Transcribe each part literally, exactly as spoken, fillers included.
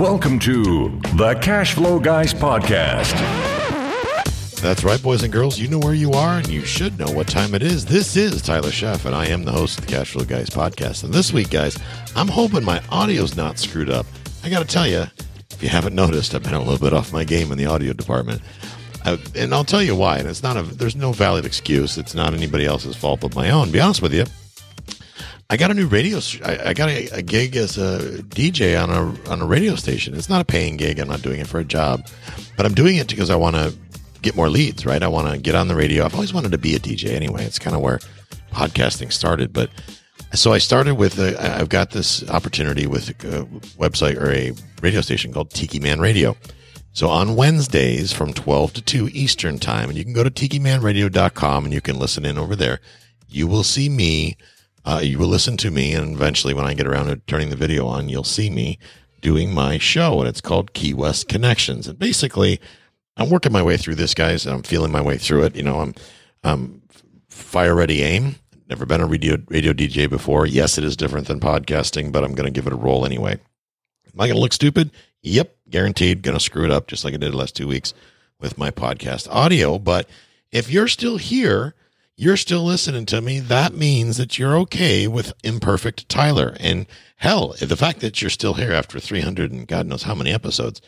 Welcome to the Cash Flow Guys podcast. That's right, boys and girls. You know where you are, and you should know what time it is. This is Tyler Sheff, and I am the host of the Cash Flow Guys podcast. And this week, guys, I'm hoping my audio's not screwed up. I got to tell you, if you haven't noticed, I've been a little bit off my game in the audio department. I, and I'll tell you why. And it's not a, there's no valid excuse. It's not anybody else's fault but my own. To be honest with you, I got a new radio. I, I got a, a gig as a D J on a on a radio station. It's not a paying gig. I'm not doing it for a job, but I'm doing it because I want to get more leads. Right? I want to get on the radio. I've always wanted to be a D J anyway. It's kind of where podcasting started. But so I started with a, I've got this opportunity with a website or a radio station called Tiki Man Radio. So on Wednesdays from twelve to two Eastern time, and you can go to tiki man radio dot com and you can listen in over there. You will see me. Uh, you will listen to me, and eventually when I get around to turning the video on, you'll see me doing my show, and it's called Key West Connections. And basically, I'm working my way through this, guys, and I'm feeling my way through it. You know, I'm I'm fire, ready, aim. Never been a radio, radio D J before. Yes, it is different than podcasting, but I'm going to give it a roll anyway. Am I going to look stupid? Yep, guaranteed. Going to screw it up just like I did the last two weeks with my podcast audio. But if you're still here, you're still listening to me, that means that you're okay with imperfect Tyler. And hell, the fact that you're still here after three hundred and God knows how many episodes,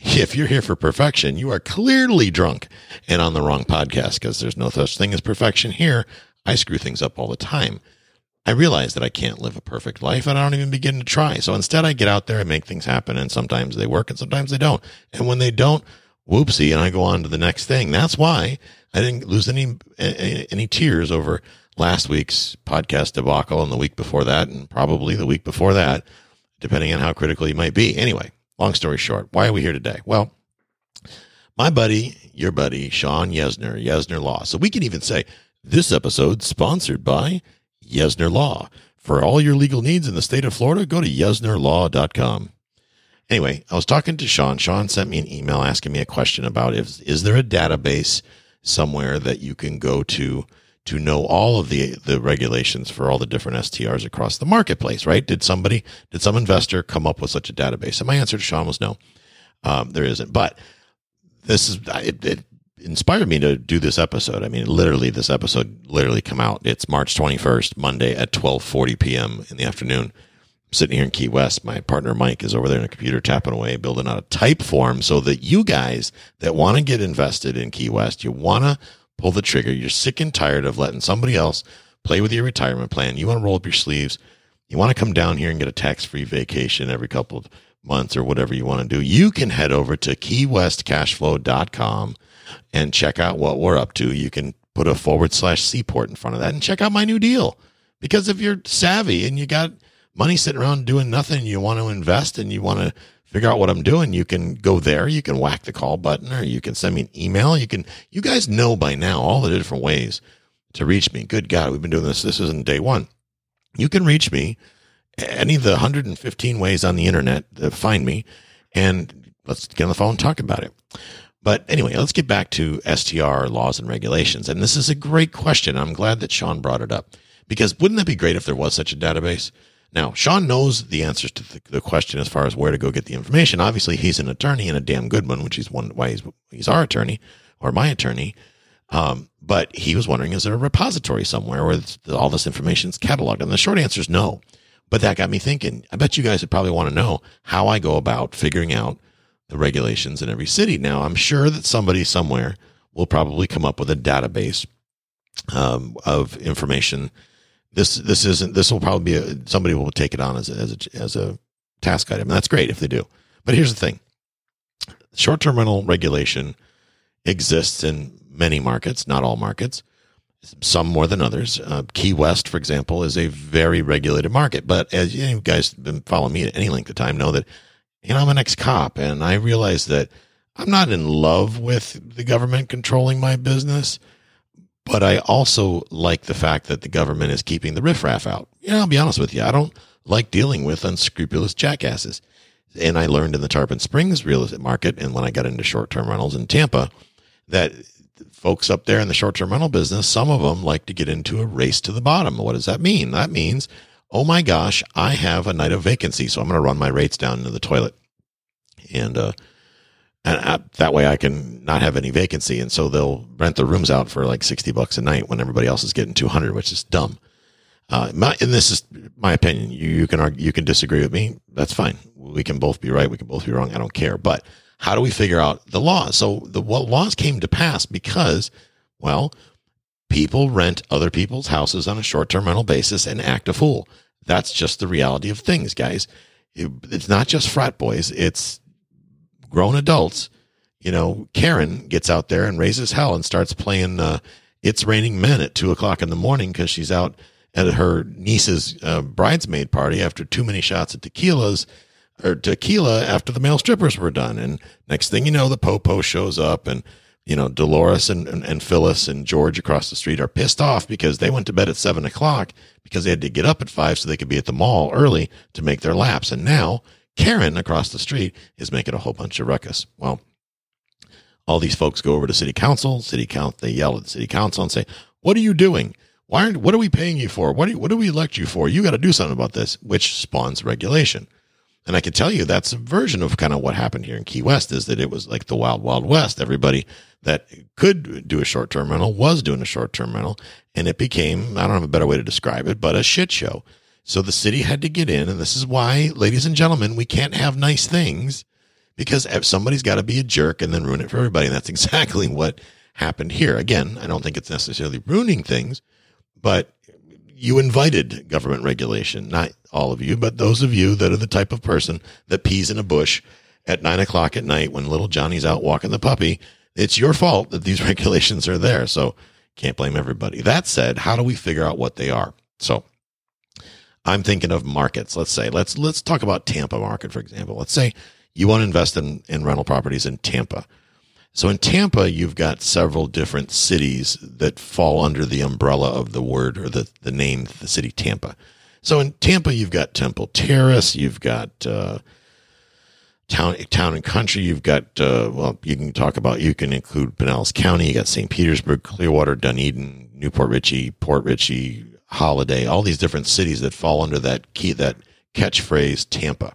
if you're here for perfection, you are clearly drunk and on the wrong podcast, because there's no such thing as perfection here. I screw things up all the time. I realize that I can't live a perfect life, and I don't even begin to try. So instead, I get out there and make things happen, and sometimes they work and sometimes they don't. And when they don't, whoopsie, and I go on to the next thing. That's why I didn't lose any any tears over last week's podcast debacle and the week before that, and probably the week before that, depending on how critical you might be. Anyway, long story short, why are we here today? Well, my buddy, your buddy, Sean Yesner, Yesner Law. So we can even say this episode sponsored by Yesner Law. For all your legal needs in the state of Florida, go to yesner law dot com. Anyway, I was talking to Sean. Sean sent me an email asking me a question about if is there a database somewhere that you can go to to know all of the the regulations for all the different S T Rs across the marketplace, right? Did somebody, did some investor come up with such a database? And my answer to Sean was no, um, there isn't. But this is, it, it inspired me to do this episode. I mean, literally, this episode literally come out. It's March twenty-first, Monday at twelve forty p.m. in the afternoon. I'm sitting here in Key West. My partner, Mike, is over there in a computer tapping away, building out a type form so that you guys that want to get invested in Key West, you want to pull the trigger. You're sick and tired of letting somebody else play with your retirement plan. You want to roll up your sleeves. You want to come down here and get a tax-free vacation every couple of months or whatever you want to do. You can head over to key west cash flow dot com and check out what we're up to. You can put a forward slash seaport in front of that and check out my new deal. Because if you're savvy and you got money sitting around doing nothing, you want to invest and you want to figure out what I'm doing, you can go there. You can whack the call button, or you can send me an email. You can, you guys know by now all the different ways to reach me. Good God, we've been doing this. This isn't day one. You can reach me any of the one hundred fifteen ways on the internet to find me, and let's get on the phone and talk about it. But anyway, let's get back to S T R laws and regulations. And this is a great question. I'm glad that Sean brought it up, because wouldn't that be great if there was such a database? Now, Sean knows the answers to the, the question as far as where to go get the information. Obviously, he's an attorney and a damn good one, which is one why he's he's our attorney or my attorney. Um, but he was wondering, is there a repository somewhere where all this information is cataloged? And the short answer is no. But that got me thinking. I bet you guys would probably want to know how I go about figuring out the regulations in every city. Now, I'm sure that somebody somewhere will probably come up with a database um, of information. This this isn't this will probably be a, somebody will take it on as a, as a, as a task item. And that's great if they do. But here's the thing: short-term rental regulation exists in many markets, not all markets, some more than others. Uh, Key West, for example, is a very regulated market. But as you guys have been following me at any length of time know that, you know, I'm an ex-cop, and I realize that I'm not in love with the government controlling my business. But I also like the fact that the government is keeping the riffraff out. You know, I'll be honest with you. I don't like dealing with unscrupulous jackasses. And I learned in the Tarpon Springs real estate market, and when I got into short-term rentals in Tampa, that folks up there in the short-term rental business, some of them like to get into a race to the bottom. What does that mean? That means, oh my gosh, I have a night of vacancy, so I'm going to run my rates down into the toilet. and uh, and I, that way I can not have any vacancy. And so they'll rent their rooms out for like sixty bucks a night when everybody else is getting two hundred, which is dumb. Uh, my, and this is my opinion. You, you can argue, you can disagree with me. That's fine. We can both be right. We can both be wrong. I don't care. But how do we figure out the laws? So the what laws came to pass because, well, people rent other people's houses on a short-term rental basis and act a fool. That's just the reality of things, guys. It, it's not just frat boys. It's grown adults. You know, Karen gets out there and raises hell and starts playing uh, It's Raining Men at two o'clock in the morning because she's out at her niece's uh, bridesmaid party after too many shots of tequilas or tequila after the male strippers were done. And next thing you know, the popo shows up, and you know, Dolores and, and, and Phyllis and George across the street are pissed off because they went to bed at seven o'clock because they had to get up at five so they could be at the mall early to make their laps. And now Karen across the street is making a whole bunch of ruckus. Well, all these folks go over to city council, city council, they yell at city council and say, what are you doing? Why aren't, what are we paying you for? What do, what do we elect you for? You got to do something about this, which spawns regulation. And I can tell you that's a version of kind of what happened here in Key West, is that it was like the wild, wild west. Everybody that could do a short-term rental was doing a short-term rental, and it became, I don't have a better way to describe it, but a shit show. So the city had to get in, and this is why, ladies and gentlemen, we can't have nice things, because somebody's got to be a jerk and then ruin it for everybody. And that's exactly what happened here. Again, I don't think it's necessarily ruining things, but you invited government regulation, not all of you, but those of you that are the type of person that pees in a bush at nine o'clock at night when little Johnny's out walking the puppy. It's your fault that these regulations are there. So can't blame everybody. That said, how do we figure out what they are? So I'm thinking of markets. Let's say, let's, let's talk about Tampa market, for example. Let's say you want to invest in, in rental properties in Tampa. So in Tampa, you've got several different cities that fall under the umbrella of the word or the, the name, the city Tampa. So in Tampa, you've got Temple Terrace, you've got uh, town town and country, you've got, uh, well, you can talk about, you can include Pinellas County, you got Saint Petersburg, Clearwater, Dunedin, Newport Richey, Port Richey, Holiday, all these different cities that fall under that key, that catchphrase Tampa.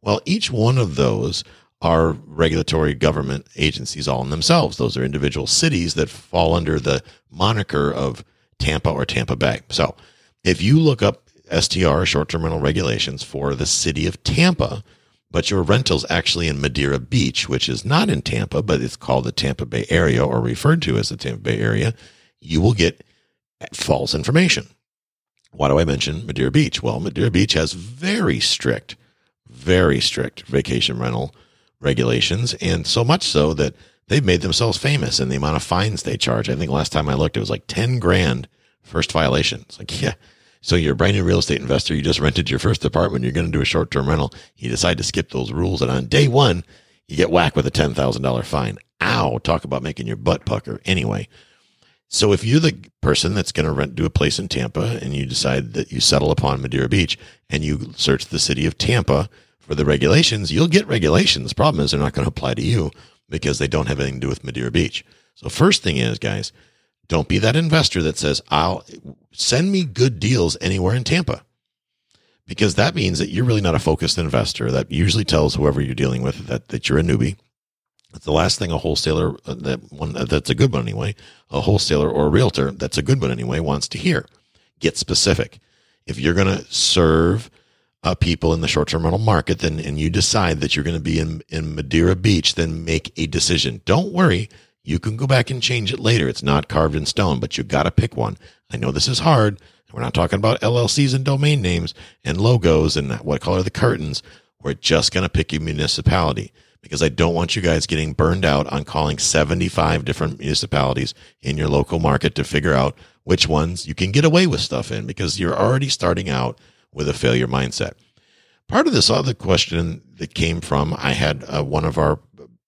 Well, each one of those are regulatory government agencies all in themselves. Those are individual cities that fall under the moniker of Tampa or Tampa Bay. So if you look up S T R, short-term rental regulations, for the city of Tampa, but your rental's actually in Madeira Beach, which is not in Tampa, but it's called the Tampa Bay area or referred to as the Tampa Bay area, you will get false information. Why do I mention Madeira Beach? Well, Madeira Beach has very strict, very strict vacation rental regulations, and so much so that they've made themselves famous in the amount of fines they charge. I think last time I looked, it was like ten grand first violation. It's like, yeah. So you're a brand new real estate investor. You just rented your first apartment. You're going to do a short-term rental. You decide to skip those rules. And on day one, you get whacked with a ten thousand dollars fine. Ow. Talk about making your butt pucker. Anyway. So if you're the person that's going to rent to a place in Tampa and you decide that you settle upon Madeira Beach and you search the city of Tampa for the regulations, you'll get regulations. The problem is they're not going to apply to you because they don't have anything to do with Madeira Beach. So first thing is, guys, don't be that investor that says, I'll send me good deals anywhere in Tampa, because that means that you're really not a focused investor. That usually tells whoever you're dealing with that, that you're a newbie. That's the last thing a wholesaler, that one, that's a good one anyway, a wholesaler or a realtor, that's a good one anyway, wants to hear. Get specific. If you're going to serve Uh, people in the short-term rental market, then and you decide that you're going to be in, in Madeira Beach, then make a decision. Don't worry. You can go back and change it later. It's not carved in stone, but you got to pick one. I know this is hard. We're not talking about L L Cs and domain names and logos and what color are the curtains. We're just going to pick a municipality, because I don't want you guys getting burned out on calling seventy-five different municipalities in your local market to figure out which ones you can get away with stuff in, because you're already starting out with a failure mindset. Part of this other question that came from, I had uh, one of our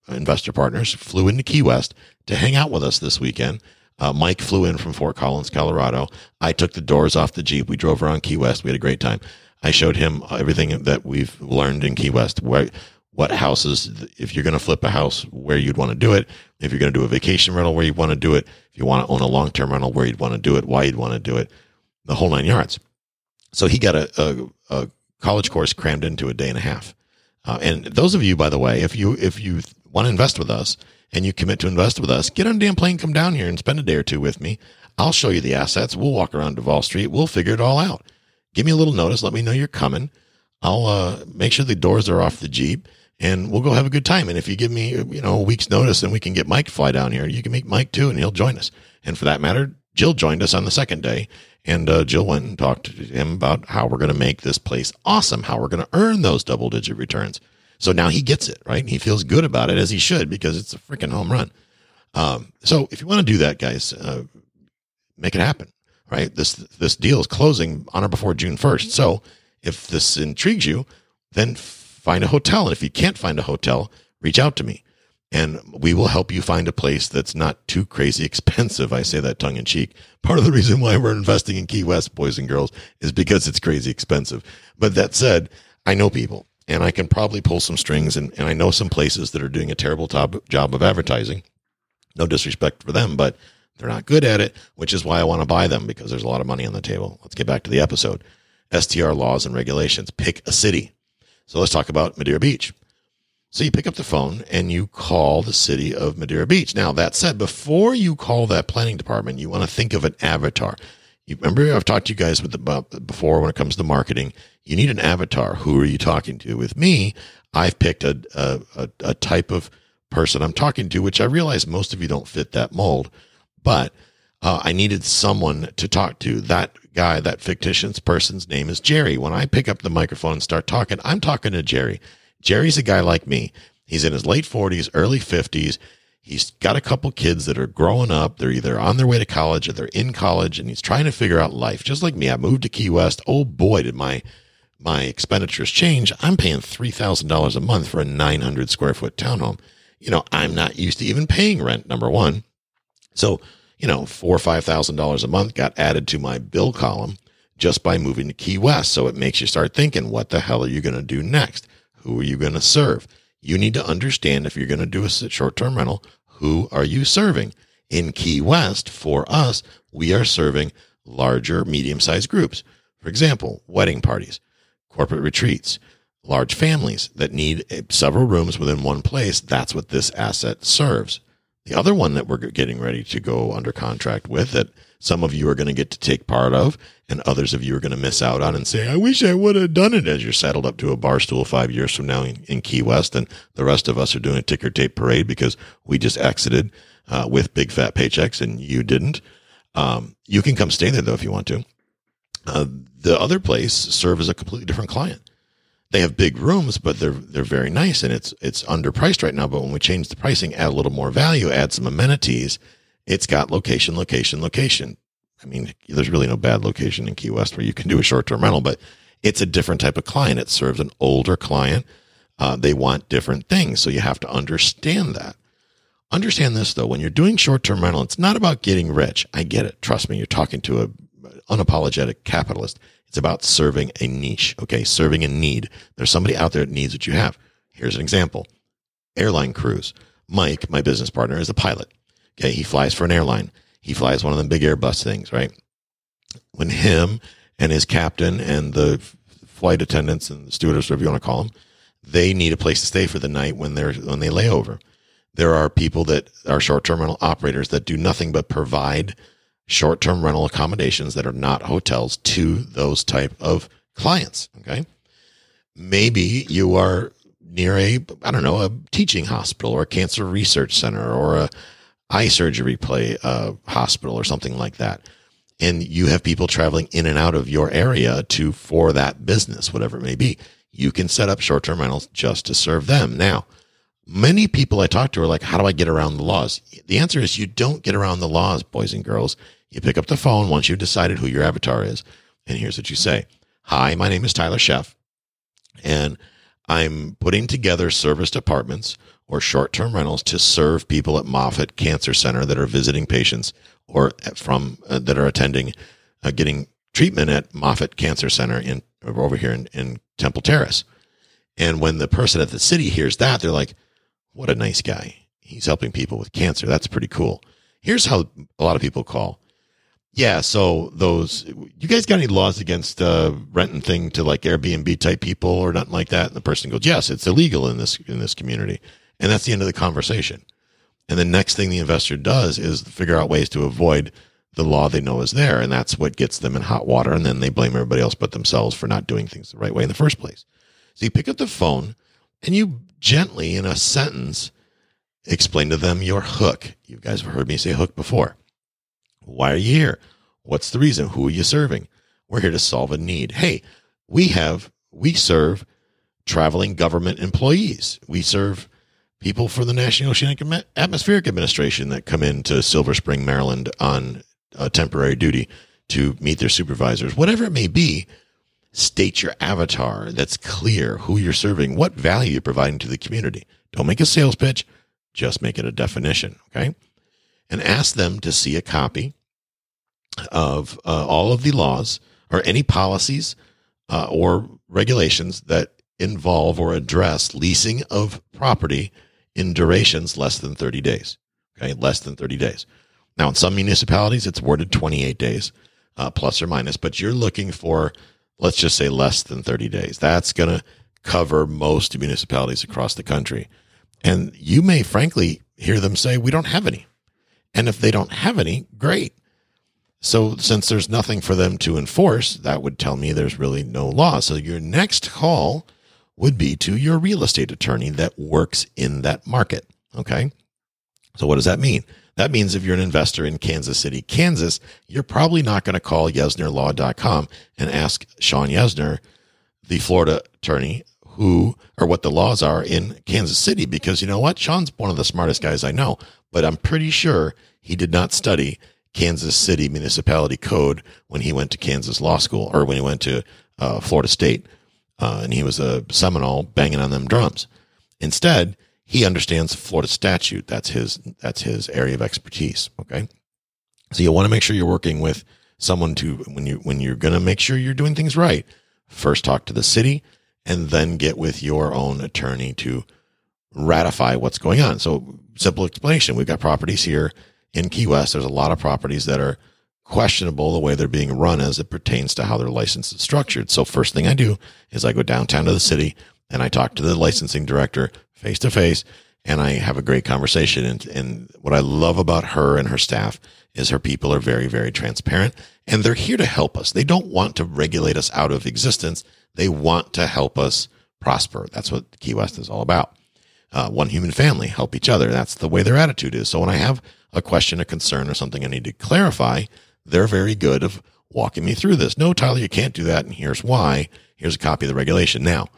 investor partners flew into Key West to hang out with us this weekend. Uh, Mike flew in from Fort Collins, Colorado. I took the doors off the Jeep. We drove around Key West. We had a great time. I showed him everything that we've learned in Key West, where, what houses, if you're going to flip a house, where you'd want to do it, if you're going to do a vacation rental, where you want to do it, if you want to own a long-term rental, where you'd want to do it, why you'd want to do it, the whole nine yards. So he got a, a, a college course crammed into a day and a half. Uh, and those of you, by the way, if you if you want to invest with us and you commit to invest with us, get on a damn plane, come down here and spend a day or two with me. I'll show you the assets. We'll walk around Duval Street. We'll figure it all out. Give me a little notice. Let me know you're coming. I'll uh, make sure the doors are off the Jeep, and we'll go have a good time. And if you give me, you know, a week's notice, then we can get Mike to fly down here. You can meet Mike too, and he'll join us. And for that matter, Jill joined us on the second day, and uh, Jill went and talked to him about how we're going to make this place awesome, how we're going to earn those double-digit returns. So now he gets it, right? He feels good about it, as he should, because it's a freaking home run. Um, so if you want to do that, guys, uh, make it happen, right? This this deal is closing on or before June first. So if this intrigues you, then find a hotel. And if you can't find a hotel, reach out to me, and we will help you find a place that's not too crazy expensive. I say that tongue in cheek. Part of the reason why we're investing in Key West, boys and girls, is because it's crazy expensive. But that said, I know people, and I can probably pull some strings, and, and I know some places that are doing a terrible top, job of advertising. No disrespect for them, but they're not good at it, which is why I want to buy them, because there's a lot of money on the table. Let's get back to the episode. S T R laws and regulations. Pick a city. So let's talk about Madeira Beach. So you pick up the phone and you call the city of Madeira Beach. Now, that said, before you call that planning department, you want to think of an avatar. You remember, I've talked to you guys with the, before when it comes to marketing. You need an avatar. Who are you talking to? With me, I've picked a, a, a, a type of person I'm talking to, which I realize most of you don't fit that mold. But uh, I needed someone to talk to. That guy, that fictitious person's name is Jerry. When I pick up the microphone and start talking, I'm talking to Jerry. Jerry's a guy like me. He's in his late forties, early fifties. He's got a couple kids that are growing up. They're either on their way to college or they're in college, and he's trying to figure out life. Just like me, I moved to Key West. Oh, boy, did my my expenditures change. I'm paying three thousand dollars a month for a nine hundred square foot townhome. You know, I'm not used to even paying rent, number one. So, you know, four or five thousand dollars a month got added to my bill column just by moving to Key West. So it makes you start thinking, what the hell are you going to do next? Who are you going to serve? You need to understand, if you're going to do a short-term rental, who are you serving? In Key West, for us, we are serving larger, medium-sized groups. For example, wedding parties, corporate retreats, large families that need several rooms within one place. That's what this asset serves. The other one that we're getting ready to go under contract with, that some of you are going to get to take part of and others of you are going to miss out on and say, I wish I would have done it, as you're saddled up to a bar stool five years from now in, in Key West. And the rest of us are doing a ticker tape parade because we just exited uh, with big fat paychecks and you didn't. Um, you can come stay there, though, if you want to. Uh, the other place serves as a completely different client. They have big rooms, but they're they're very nice, and it's it's underpriced right now. But when we change the pricing, add a little more value, add some amenities, it's got location, location, location. I mean, there's really no bad location in Key West where you can do a short-term rental, but it's a different type of client. It serves an older client. Uh, they want different things, so you have to understand that. Understand this, though. When you're doing short-term rental, it's not about getting rich. I get it. Trust me, you're talking to a unapologetic capitalist. It's about serving a niche, okay? Serving a need. There's somebody out there that needs what you have. Here's an example. Airline crews. Mike, my business partner, is a pilot. Okay, he flies for an airline. He flies one of them big Airbus things, right? When him and his captain and the flight attendants and the stewardess, whatever you want to call them, they need a place to stay for the night when they're when they lay over. There are people that are short-term rental operators that do nothing but provide short-term rental accommodations that are not hotels to those type of clients. Okay. Maybe you are near a, I don't know, a teaching hospital or a cancer research center or a eye surgery play uh, hospital or something like that. And you have people traveling in and out of your area to, for that business, whatever it may be. You can set up short-term rentals just to serve them. Now, many people I talk to are like, how do I get around the laws? The answer is you don't get around the laws, boys and girls. You pick up the phone once you've decided who your avatar is. And here's what you say. Hi, my name is Tyler Sheff, and I'm putting together serviced apartments or short-term rentals to serve people at Moffitt Cancer Center that are visiting patients or from uh, that are attending, uh, getting treatment at Moffitt Cancer Center in over here in, in Temple Terrace. And when the person at the city hears that, they're like, what a nice guy. He's helping people with cancer. That's pretty cool. Here's how a lot of people call. Yeah, so those, you guys got any laws against uh, renting thing to like Airbnb type people or nothing like that? And the person goes, yes, it's illegal in this in this community. And that's the end of the conversation. And the next thing the investor does is figure out ways to avoid the law they know is there. And that's what gets them in hot water. And then they blame everybody else but themselves for not doing things the right way in the first place. So you pick up the phone and you gently, in a sentence, explain to them your hook. You guys have heard me say hook before. Why are you here? What's the reason? Who are you serving? We're here to solve a need. Hey, we have, we serve traveling government employees. We serve people for the National Oceanic Atmospheric Administration that come into Silver Spring, Maryland on uh, temporary duty to meet their supervisors. Whatever it may be, state your avatar. That's clear who you're serving, what value you're providing to the community. Don't make a sales pitch. Just make it a definition, okay? And ask them to see a copy of uh, all of the laws or any policies uh, or regulations that involve or address leasing of property in durations less than thirty days. Okay, less than thirty days. Now, in some municipalities, it's worded twenty-eight days, uh, plus or minus, but you're looking for, let's just say, less than thirty days. That's going to cover most municipalities across the country. And you may, frankly, hear them say, we don't have any. And if they don't have any, great. So since there's nothing for them to enforce, that would tell me there's really no law. So your next call would be to your real estate attorney that works in that market, okay? So what does that mean? That means if you're an investor in Kansas City, Kansas, you're probably not going to call Yesner Law dot com and ask Sean Yesner, the Florida attorney, who or what the laws are in Kansas City, because you know what? Sean's one of the smartest guys I know, but I'm pretty sure he did not study Kansas City municipality code when he went to Kansas law school or when he went to uh, Florida State uh, and he was a Seminole banging on them drums. Instead, he understands Florida statute. That's his, that's his area of expertise. Okay. So you want to make sure you're working with someone to, when you, when you're going to make sure you're doing things right, first talk to the city, and then get with your own attorney to ratify what's going on. So simple explanation. We've got properties here in Key West. There's a lot of properties that are questionable the way they're being run as it pertains to how their license is structured. So first thing I do is I go downtown to the city and I talk to the licensing director face to face and I have a great conversation. And, and what I love about her and her staff is her people are very, very transparent and they're here to help us. They don't want to regulate us out of existence. They want to help us prosper. That's what Key West is all about. Uh, one human family, help each other. That's the way their attitude is. So when I have a question, a concern, or something I need to clarify, they're very good of walking me through this. No, Tyler, you can't do that, and here's why. Here's a copy of the regulation. Now,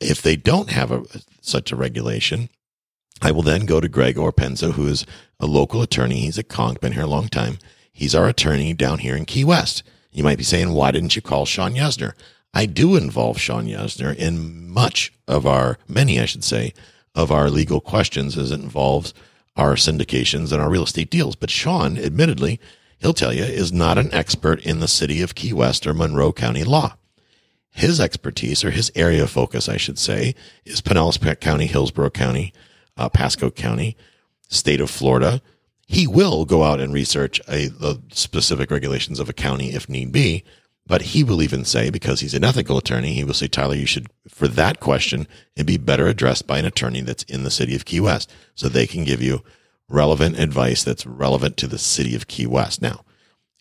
if they don't have a, such a regulation, I will then go to Greg Orpenzo, who is a local attorney. He's a conch, been here a long time. He's our attorney down here in Key West. You might be saying, why didn't you call Sean Yesner? I do involve Sean Yesner in much of our, many, I should say, of our legal questions as it involves our syndications and our real estate deals. But Sean, admittedly, he'll tell you, is not an expert in the city of Key West or Monroe County law. His expertise, or his area of focus, I should say, is Pinellas County, Hillsborough County, uh, Pasco County, state of Florida. He will go out and research a, the specific regulations of a county if need be. But he will even say, because he's an ethical attorney, he will say, Tyler, you should, for that question, it'd be better addressed by an attorney that's in the city of Key West, so they can give you relevant advice that's relevant to the city of Key West. Now,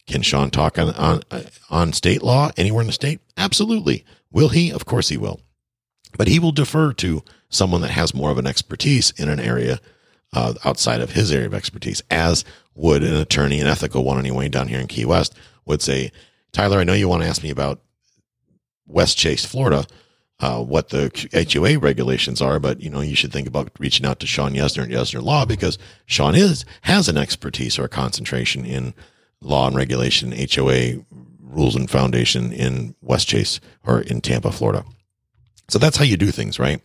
can Sean talk on on, on state law anywhere in the state? Absolutely. Will he? Of course he will. But he will defer to someone that has more of an expertise in an area uh, outside of his area of expertise, as would an attorney, an ethical one anyway, down here in Key West, would say, Tyler, I know you want to ask me about Westchase, Florida, uh, what the H O A regulations are, but you know you should think about reaching out to Sean Yesner and Yesner Law, because Sean is has an expertise or a concentration in law and regulation, H O A rules and foundation in Westchase or in Tampa, Florida. So that's how you do things, right?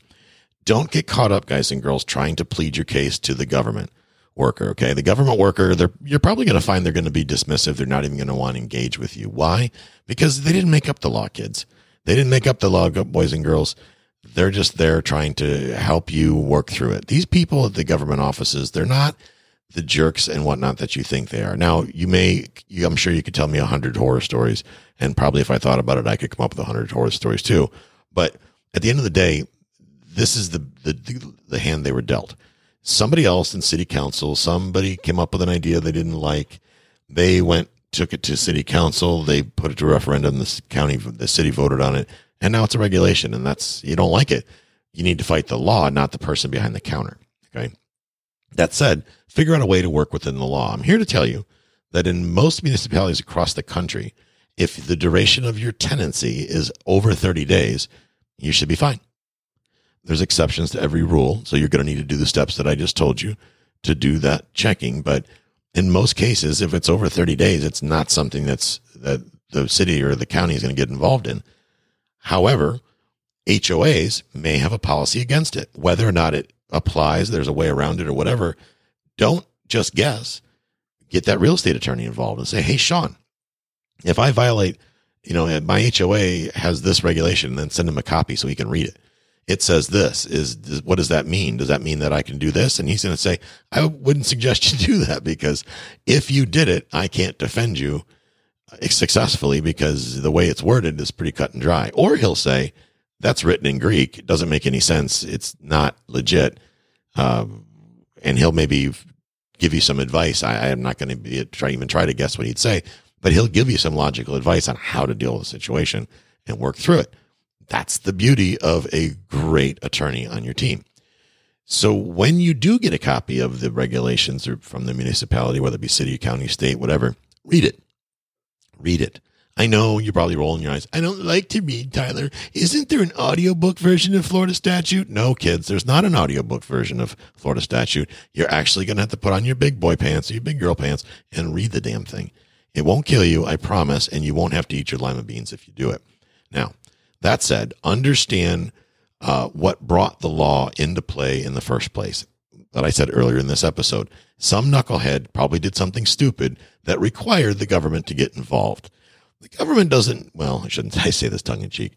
Don't get caught up, guys and girls, trying to plead your case to the government worker. Okay. The government worker, they're, you're probably going to find they're going to be dismissive. They're not even going to want to engage with you. Why? Because they didn't make up the law, kids. They didn't make up the law, boys and girls. They're just there trying to help you work through it. These people at the government offices, they're not the jerks and whatnot that you think they are. Now you may, you, I'm sure you could tell me a hundred horror stories, and probably if I thought about it, I could come up with a hundred horror stories too. But at the end of the day, this is the, the, the hand they were dealt. Somebody else in city council, somebody came up with an idea they didn't like. They went, took it to city council. They put it to a referendum. The county, the city voted on it. And now it's a regulation, and that's, you don't like it. You need to fight the law, not the person behind the counter. Okay. That said, figure out a way to work within the law. I'm here to tell you that in most municipalities across the country, if the duration of your tenancy is over thirty days, you should be fine. There's exceptions to every rule, so you're going to need to do the steps that I just told you to do that checking. But in most cases, if it's over thirty days, it's not something that's that the city or the county is going to get involved in. However, H O As may have a policy against it, whether or not it applies, there's a way around it or whatever. Don't just guess. Get that real estate attorney involved and say, hey, Sean, if I violate, you know, my H O A has this regulation, then send him a copy so he can read it. It says this is, what does that mean? Does that mean that I can do this? And he's going to say, I wouldn't suggest you do that, because if you did it, I can't defend you successfully because the way it's worded is pretty cut and dry. Or he'll say, that's written in Greek. It doesn't make any sense. It's not legit. Um, and he'll maybe give you some advice. I, I am not going to be try even try to guess what he'd say, but he'll give you some logical advice on how to deal with the situation and work through it. That's the beauty of a great attorney on your team. So when you do get a copy of the regulations from the municipality, whether it be city, county, state, whatever, read it. Read it. I know you're probably rolling your eyes. I don't like to read, Tyler. Isn't there an audiobook version of Florida statute? No, kids, there's not an audiobook version of Florida statute. You're actually going to have to put on your big boy pants or your big girl pants and read the damn thing. It won't kill you, I promise, and you won't have to eat your lima beans if you do it. Now, that said, understand uh, what brought the law into play in the first place. That I said earlier in this episode, some knucklehead probably did something stupid that required the government to get involved. The government doesn't, well, I shouldn't I say this tongue in cheek.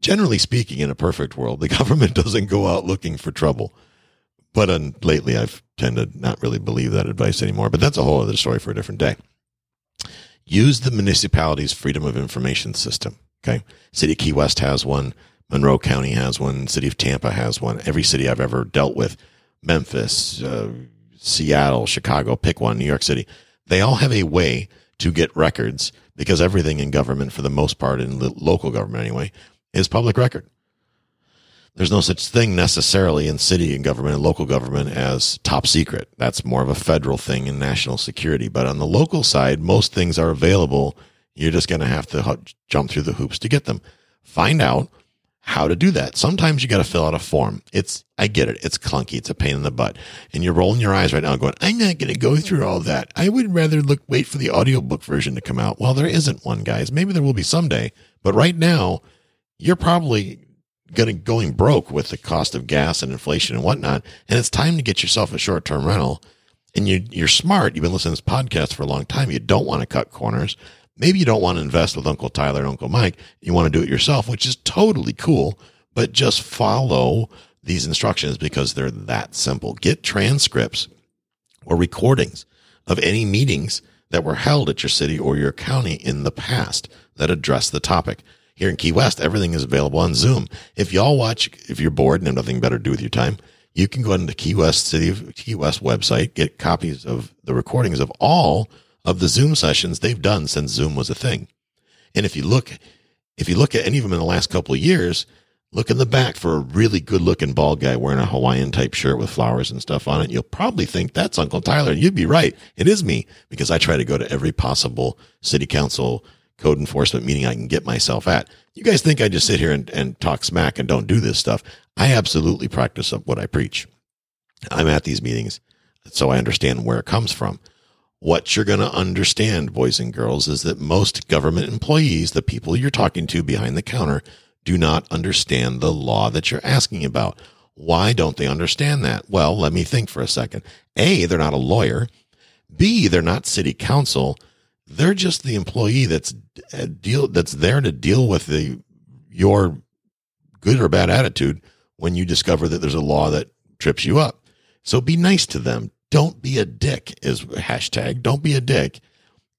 Generally speaking, in a perfect world, the government doesn't go out looking for trouble. But um, lately, I've tended to not really believe that advice anymore. But that's a whole other story for a different day. Use the municipality's freedom of information system. Okay. City of Key West has one. Monroe County has one. City of Tampa has one. Every city I've ever dealt with, Memphis, uh, Seattle, Chicago, pick one, New York City. They all have a way to get records, because everything in government, for the most part, in the local government anyway, is public record. There's no such thing necessarily in city and government and local government as top secret. That's more of a federal thing in national security. But on the local side, most things are available. You're just going to have to jump through the hoops to get them. Find out how to do that. Sometimes you got to fill out a form. It's, I get it. It's clunky. It's a pain in the butt. And you're rolling your eyes right now going, I'm not going to go through all that. I would rather look, wait for the audiobook version to come out. Well, there isn't one, guys. Maybe there will be someday, but right now you're probably going to going broke with the cost of gas and inflation and whatnot. And it's time to get yourself a short-term rental, and you, you're smart. You've been listening to this podcast for a long time. You don't want to cut corners. Maybe you don't want to invest with Uncle Tyler and Uncle Mike. You want to do it yourself, which is totally cool, but just follow these instructions because they're that simple. Get transcripts or recordings of any meetings that were held at your city or your county in the past that address the topic. Here in Key West, everything is available on Zoom. If y'all watch, if you're bored and have nothing better to do with your time, you can go into the Key West City, Key West website, get copies of the recordings of all of the Zoom sessions they've done since Zoom was a thing. And if you look, if you look at any of them in the last couple of years, look in the back for a really good looking bald guy wearing a Hawaiian type shirt with flowers and stuff on it. You'll probably think that's Uncle Tyler. And you'd be right. It is me, because I try to go to every possible city council code enforcement meeting I can get myself at. You guys think I just sit here and, and talk smack and don't do this stuff. I absolutely practice up what I preach. I'm at these meetings, so I understand where it comes from. What you're going to understand, boys and girls, is that most government employees, the people you're talking to behind the counter, do not understand the law that you're asking about. Why don't they understand that? Well, let me think for a second. A, they're not a lawyer. B, they're not city council. They're just the employee that's deal that's there to deal with the your good or bad attitude when you discover that there's a law that trips you up. So be nice to them. don't be a dick is hashtag don't be a dick.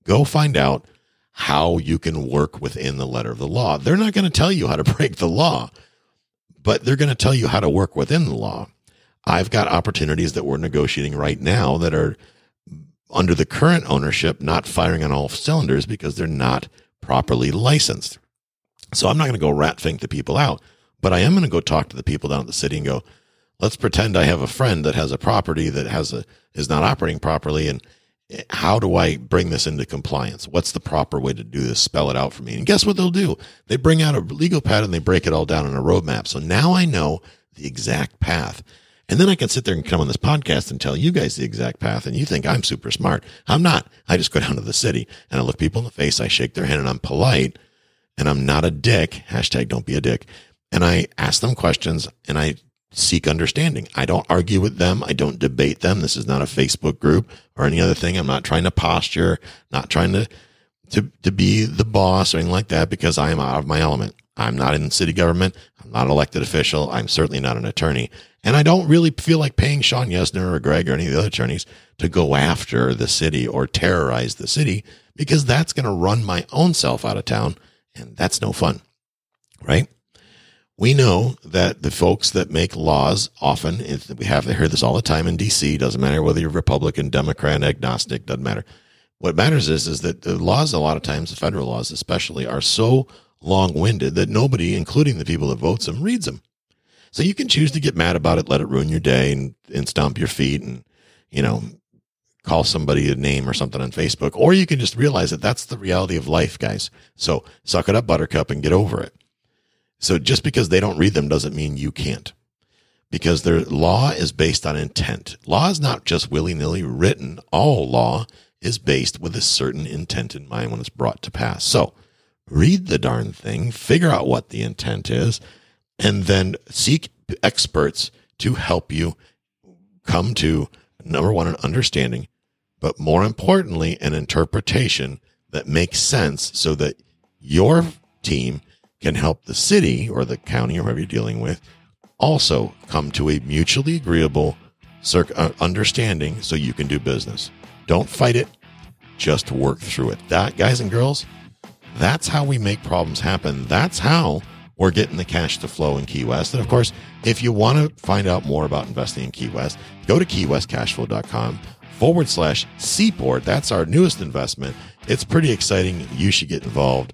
Go find out how you can work within the letter of the law. They're not going to tell you how to break the law, but they're going to tell you how to work within the law. I've got opportunities that we're negotiating right now that are under the current ownership, not firing on all cylinders because they're not properly licensed. So I'm not going to go rat fink the people out, but I am going to go talk to the people down at the city and go, let's pretend I have a friend that has a property that has a, is not operating properly. And how do I bring this into compliance? What's the proper way to do this? Spell it out for me. And guess what they'll do? They bring out a legal pad and they break it all down in a roadmap. So now I know the exact path. And then I can sit there and come on this podcast and tell you guys the exact path. And you think I'm super smart. I'm not. I just go down to the city and I look people in the face. I shake their hand and I'm polite and I'm not a dick. Hashtag don't be a dick. And I ask them questions and I seek understanding. I don't argue with them. I don't debate them. This is not a Facebook group or any other thing. I'm not trying to posture, not trying to, to, to be the boss or anything like that, because I am out of my element. I'm not in city government. I'm not an elected official. I'm certainly not an attorney. And I don't really feel like paying Sean Yesner or Greg or any of the other attorneys to go after the city or terrorize the city, because that's going to run my own self out of town. And that's no fun, right? We know that the folks that make laws often, if we have, I hear this all the time in D C, doesn't matter whether you're Republican, Democrat, agnostic, doesn't matter. What matters is, is that the laws, a lot of times, the federal laws especially, are so long-winded that nobody, including the people that votes them, reads them. So you can choose to get mad about it, let it ruin your day and, and stomp your feet and, you know, call somebody a name or something on Facebook, or you can just realize that that's the reality of life, guys. So suck it up, buttercup, and get over it. So just because they don't read them doesn't mean you can't, because their law is based on intent. Law is not just willy-nilly written. All law is based with a certain intent in mind when it's brought to pass. So read the darn thing, figure out what the intent is, and then seek experts to help you come to, number one, an understanding, but more importantly, an interpretation that makes sense so that your team can help the city or the county or whoever you're dealing with also come to a mutually agreeable understanding so you can do business. Don't fight it, just work through it. That, guys and girls, that's how we make problems happen. That's how we're getting the cash to flow in Key West. And of course, if you want to find out more about investing in Key West, go to keywestcashflow.com forward slash seaport. That's our newest investment. It's pretty exciting. You should get involved.